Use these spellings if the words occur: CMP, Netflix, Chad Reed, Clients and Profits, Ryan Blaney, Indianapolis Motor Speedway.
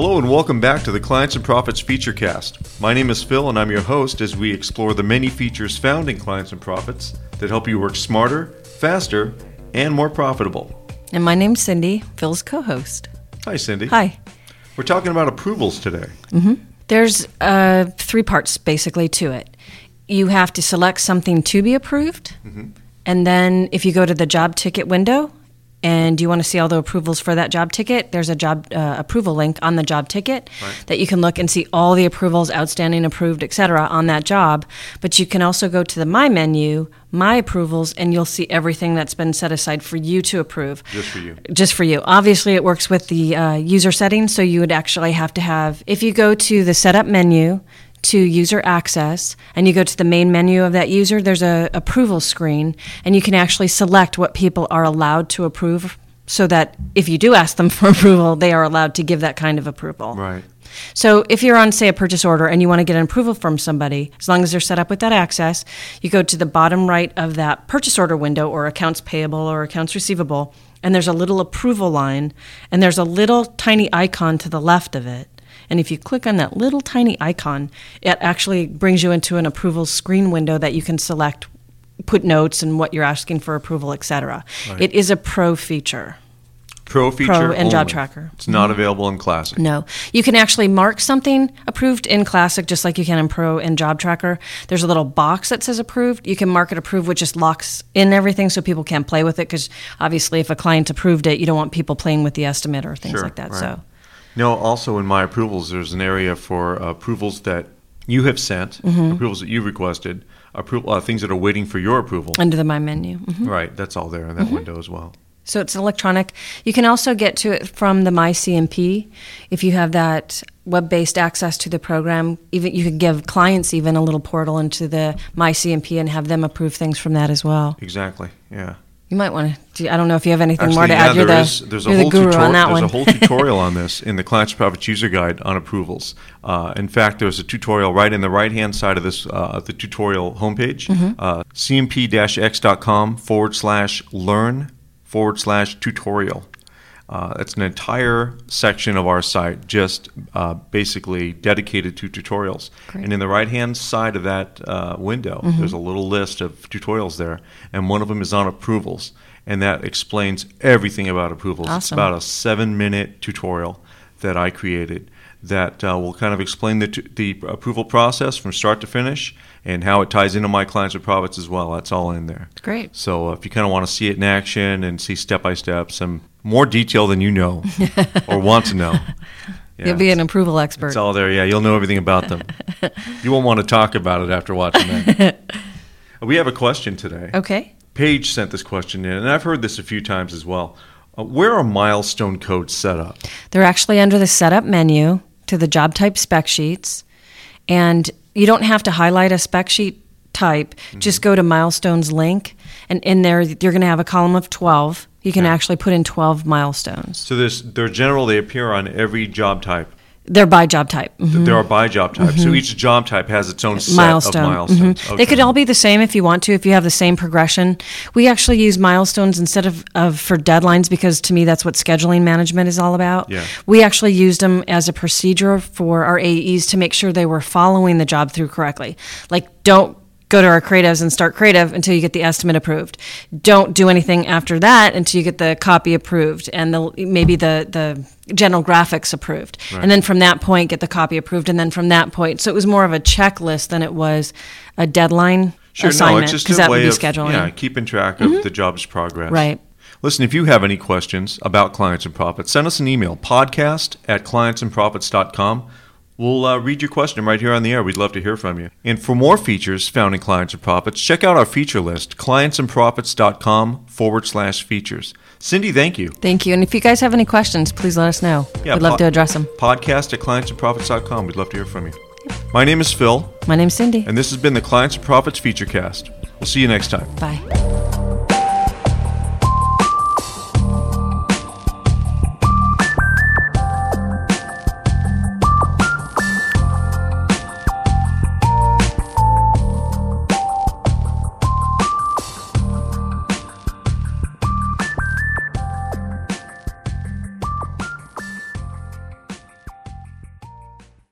Hello and welcome back to the Clients and Profits Featurecast. My name is Phil and I'm your host as we explore the many features found in Clients and Profits that help you work smarter, faster, and more profitable. And my name's Cindy, Phil's co-host. Hi, Cindy. Hi. We're talking about approvals today. Mm-hmm. There's three parts basically to it. You have to select something to be approved, mm-hmm. and then if you go to the job ticket window, and you want to see all the approvals for that job ticket, there's a job approval link on the job ticket that you can look and see all the approvals, outstanding, approved, et cetera, on that job. But you can also go to the My menu, My Approvals, and you'll see everything that's been set aside for you to approve. Just for you. Just for you. Obviously, it works with the user settings, so you would actually have to have, if you go to the Setup menu, to user access, and you go to the main menu of that user, there's a approval screen, and you can actually select what people are allowed to approve so that if you do ask them for approval, they are allowed to give that kind of approval. Right. So if you're on, say, a purchase order and you want to get an approval from somebody, as long as they're set up with that access, you go to the bottom right of that purchase order window or accounts payable or accounts receivable, and there's a little approval line, and there's a little tiny icon to the left of it. And if you click on that little tiny icon, it actually brings you into an approval screen window that you can select, put notes and what you're asking for approval, et cetera. Right. It is a pro feature. Pro feature only. Pro and Job Tracker. It's not available in Classic. No. You can actually mark something approved in Classic just like you can in Pro and Job Tracker. There's a little box that says approved. You can mark it approved, which just locks in everything so people can't play with it, because obviously if a client approved it, you don't want people playing with the estimate or things like that. Right. So. No, also in My Approvals, there's an area for approvals that you have sent, mm-hmm. approvals that you requested, things that are waiting for your approval. Under the My menu. Mm-hmm. Right, that's all there in that mm-hmm. window as well. So it's electronic. You can also get to it from the My CMP. If you have that web-based access to the program, even you could give clients even a little portal into the My CMP and have them approve things from that as well. Exactly, yeah. You might want to. I don't know if you have anything more to add. There's a whole tutorial on this in the Clients and Profits User Guide on approvals. In fact, there's a tutorial right in the right-hand side of this, the tutorial homepage, mm-hmm. cmp-x.com/learn/tutorial. That's an entire section of our site just basically dedicated to tutorials. Great. And in the right-hand side of that window, mm-hmm. there's a little list of tutorials there, and one of them is on approvals, and that explains everything about approvals. Awesome. It's about a 7-minute tutorial that I created that will kind of explain the approval process from start to finish and how it ties into My Clients and Profits as well. That's all in there. Great. So if you kind of want to see it in action and see step-by-step, some more detail than you know or want to know. Yeah, you'll be an approval expert. It's all there. Yeah, you'll know everything about them. You won't want to talk about it after watching that. We have a question today. Okay. Paige sent this question in, and I've heard this a few times as well. Where are milestone codes set up? They're actually under the Setup menu to the job type spec sheets, and you don't have to highlight a spec sheet type. Mm-hmm. Just go to milestones link, and in there you're going to have a column of 12. You can actually put in 12 milestones. So they're general. They appear on every job type. They're by job type. Mm-hmm. There are by job type. Mm-hmm. So each job type has its own set of milestones. Mm-hmm. Okay. They could all be the same if you want to, if you have the same progression. We actually use milestones instead of for deadlines, because to me that's what scheduling management is all about. Yeah. We actually used them as a procedure for our AEs to make sure they were following the job through correctly. Like, don't go to our creatives and start creative until you get the estimate approved. Don't do anything after that until you get the copy approved and the general graphics approved. Right. And then from that point, get the copy approved. And then from that point, so it was more of a checklist than it was a deadline assignment. Because that would be scheduling. Yeah, keeping track of mm-hmm. the job's progress. Right. Listen, if you have any questions about Clients and Profits, send us an email, podcast@clientsandprofits.com. We'll read your question right here on the air. We'd love to hear from you. And for more features found in Clients and Profits, check out our feature list, clientsandprofits.com/features. Cindy, thank you. Thank you. And if you guys have any questions, please let us know. Yeah, we'd love to address them. Podcast@clientsandprofits.com. We'd love to hear from you. Yep. My name is Phil. My name's Cindy. And this has been the Clients and Profits Featurecast. We'll see you next time. Bye.